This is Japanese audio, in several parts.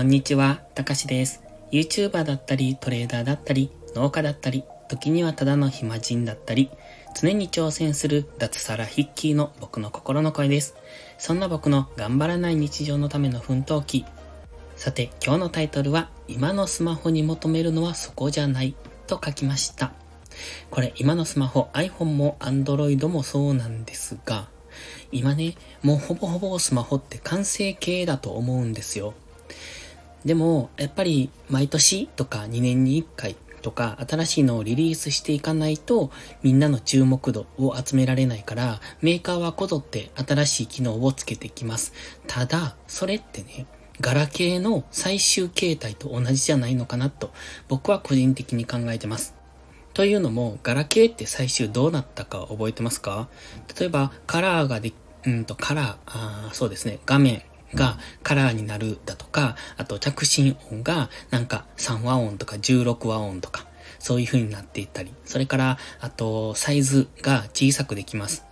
こんにちは、たかしです。YouTuber だったり、トレーダーだったり、農家だったり、時にはただの暇人だったり、常に挑戦する脱サラヒッキーの僕の心の声です。そんな僕の頑張らない日常のための奮闘記。さて、今日のタイトルは、今のスマホに求めるのはそこじゃないと書きました。これ、今のスマホ、iPhone も Android もそうなんですが、今ね、もうほぼスマホって完成形だと思うんですよ。でも、やっぱり毎年とか2年に1回とか新しいのをリリースしていかないとみんなの注目度を集められないから、メーカーはこぞって新しい機能をつけてきます。ただ、それってね、ガラケーの最終形態と同じじゃないのかなと僕は個人的に考えてます。というのも、ガラケーって最終どうなったか覚えてますか？例えば、画面がカラーになるだとか、あと着信音がなんか3和音とか16和音とか、そういう風になっていったり、それから、あと、サイズが小さくできます。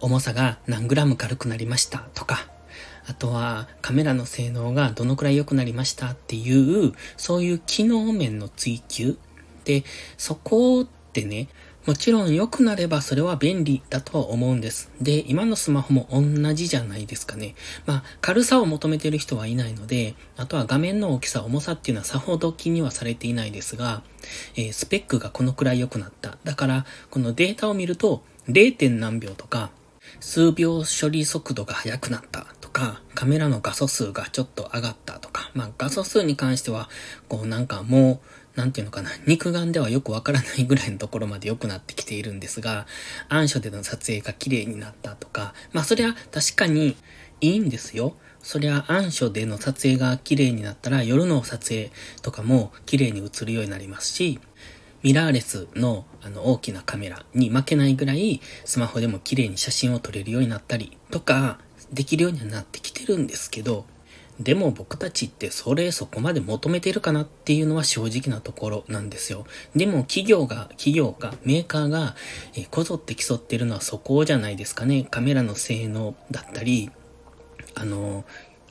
重さが何グラム軽くなりましたとか、あとはカメラの性能がどのくらい良くなりましたっていう、そういう機能面の追求で、そこってね、もちろん良くなればそれは便利だとは思うんです。で、今のスマホも同じじゃないですかね。まあ、軽さを求めてる人はいないので、あとは画面の大きさ、重さっていうのはさほど気にはされていないですが、スペックがこのくらい良くなった。だから、このデータを見ると 0. 何秒とか、数秒処理速度が速くなったとか、カメラの画素数がちょっと上がったとか、まあ、画素数に関しては、肉眼ではよくわからないぐらいのところまで良くなってきているんですが、暗所での撮影が綺麗になったとか、まあそれは確かにいいんですよ。そりゃ暗所での撮影が綺麗になったら夜の撮影とかも綺麗に映るようになりますし、ミラーレスの大きなカメラに負けないぐらいスマホでも綺麗に写真を撮れるようになったりとかできるようにはなってきてるんですけど、でも僕たちってそこまで求めてるかなっていうのは正直なところなんですよ。でも企業が、メーカーが、こぞって競ってるのはそこじゃないですかね。カメラの性能だったり、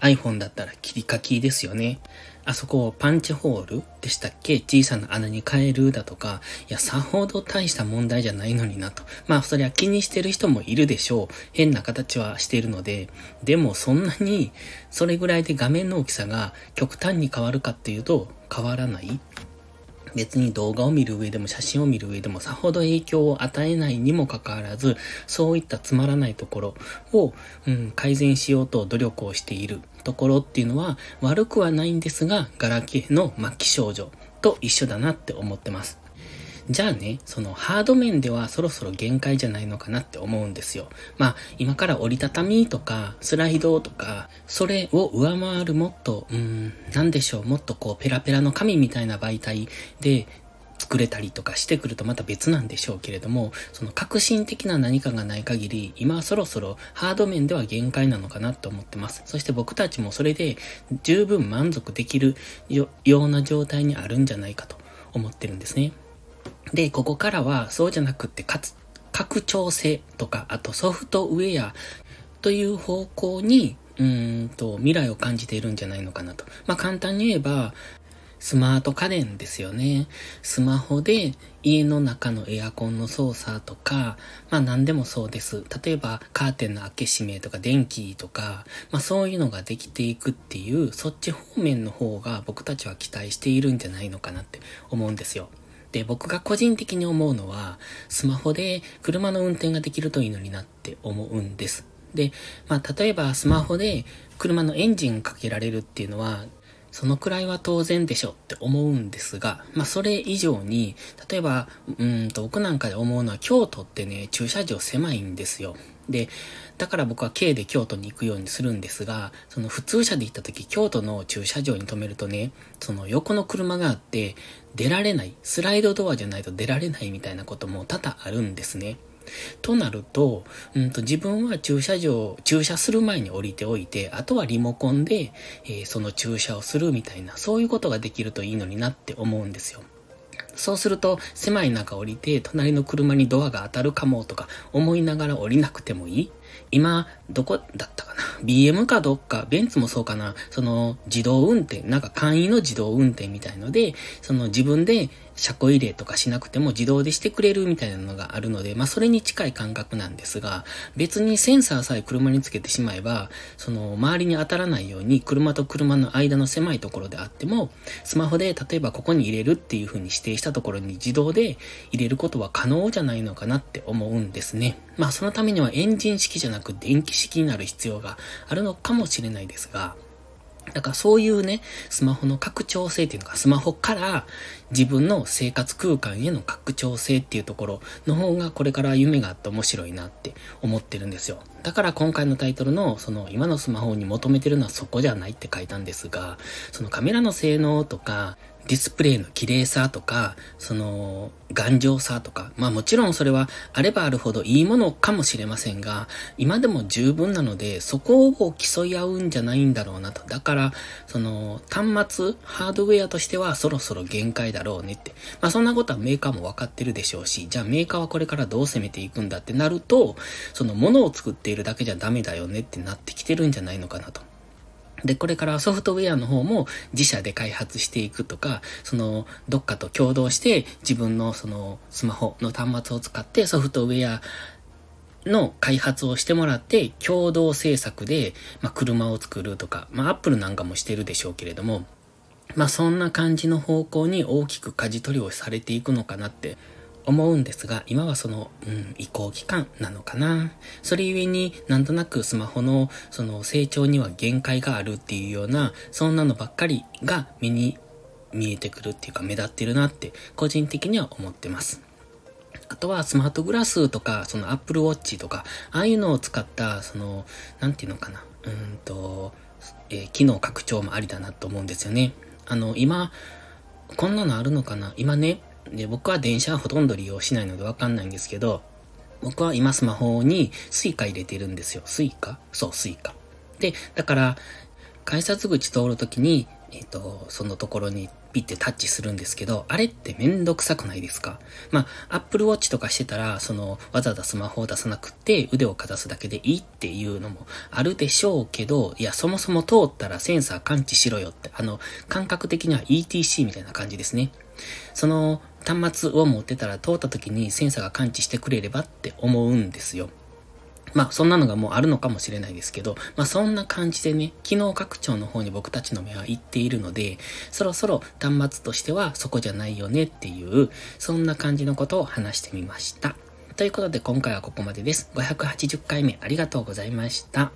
iPhone だったら切り欠きですよね。あそこをパンチホールでしたっけ？小さな穴に変えるだとか、いや、さほど大した問題じゃないのになと。まあ、そりゃ気にしてる人もいるでしょう。変な形はしているので。でも、そんなに、それぐらいで画面の大きさが極端に変わるかっていうと、変わらない。別に動画を見る上でも写真を見る上でもさほど影響を与えないにもかかわらず、そういったつまらないところを、改善しようと努力をしているところっていうのは悪くはないんですが、ガラケーの末期症状と一緒だなって思ってます。じゃあね、そのハード面ではそろそろ限界じゃないのかなって思うんですよ。まあ、今から折りたたみとか、スライドとか、それを上回るもっと、もっとこうペラペラの紙みたいな媒体で作れたりとかしてくるとまた別なんでしょうけれども、その革新的な何かがない限り、今はそろそろハード面では限界なのかなと思ってます。そして僕たちもそれで十分満足できるような状態にあるんじゃないかと思ってるんですね。で、ここからはそうじゃなくって拡張性とか、あとソフトウェアという方向に未来を感じているんじゃないのかなと。まあ簡単に言えばスマート家電ですよね。スマホで家の中のエアコンの操作とか、まあ何でもそうです。例えばカーテンの開け閉めとか電気とか、まあそういうのができていくっていう、そっち方面の方が僕たちは期待しているんじゃないのかなって思うんですよ。で、僕が個人的に思うのは、スマホで車の運転ができるといいのになって思うんです。で、まあ、例えばスマホで車のエンジンかけられるっていうのは、そのくらいは当然でしょって思うんですが、まあ、それ以上に、例えば、僕なんかで思うのは、京都ってね、駐車場狭いんですよ。で、だから僕は軽で京都に行くようにするんですが、その普通車で行った時、京都の駐車場に止めるとね、その横の車があって、出られない、スライドドアじゃないと出られないみたいなことも多々あるんですね。となると、自分は駐車する前に降りておいて、あとはリモコンで、その駐車をするみたいな、そういうことができるといいのになって思うんですよ。そうすると、狭い中降りて、隣の車にドアが当たるかもとか思いながら降りなくてもいい。今、どこだったかな ?BM かどっか、ベンツもそうかな、その自動運転、なんか簡易の自動運転みたいので、その自分で車庫入れとかしなくても自動でしてくれるみたいなのがあるので、まあそれに近い感覚なんですが、別にセンサーさえ車につけてしまえば、その周りに当たらないように車と車の間の狭いところであっても、スマホで例えばここに入れるっていう風に指定したところに自動で入れることは可能じゃないのかなって思うんですね。まあそのためにはエンジン式じゃなく電気式になる必要があるのかもしれないですが、だからそういうね、スマホの拡張性っていうのか、スマホから自分の生活空間への拡張性っていうところの方がこれから夢があって面白いなって思ってるんですよ。だから今回のタイトルのその今のスマホに求めてるのはそこじゃないって書いたんですが、そのカメラの性能とか、ディスプレイの綺麗さとか、その頑丈さとか、まあもちろんそれはあればあるほどいいものかもしれませんが、今でも十分なので、そこを競い合うんじゃないんだろうなと。だから、その端末、ハードウェアとしてはそろそろ限界だろうねって。まあそんなことはメーカーもわかってるでしょうし、じゃあメーカーはこれからどう攻めていくんだってなると、そのものを作っているだけじゃダメだよねってなってきてるんじゃないのかなと。で、これからソフトウェアの方も自社で開発していくとか、その、どっかと共同して自分のそのスマホの端末を使ってソフトウェアの開発をしてもらって共同制作で、まあ、車を作るとか、まあ、アップルなんかもしてるでしょうけれども、まあ、そんな感じの方向に大きく舵取りをされていくのかなって思うんですが、今はその、移行期間なのかな。それゆえになんとなくスマホのその成長には限界があるっていうような、そんなのばっかりが目に見えてくるっていうか目立ってるなって個人的には思ってます。あとはスマートグラスとか、その Apple Watch とか、ああいうのを使った、その、なんていうのかな。機能拡張もありだなと思うんですよね。今、こんなのあるのかな。今ね、で、僕は電車はほとんど利用しないのでわかんないんですけど、僕は今スマホにスイカ入れてるんですよ。スイカ。で、だから、改札口通るときに、そのところにピッてタッチするんですけど、あれってめんどくさくないですか？まあ、Apple Watch とかしてたら、その、わざわざスマホを出さなくて腕をかざすだけでいいっていうのもあるでしょうけど、いや、そもそも通ったらセンサー感知しろよって、感覚的には ETC みたいな感じですね。その、端末を持ってたら通った時にセンサーが感知してくれればって思うんですよ。まあそんなのがもうあるのかもしれないですけど、まあそんな感じでね、機能拡張の方に僕たちの目は行っているので、そろそろ端末としてはそこじゃないよねっていう、そんな感じのことを話してみました。ということで今回はここまでです。580回目ありがとうございました。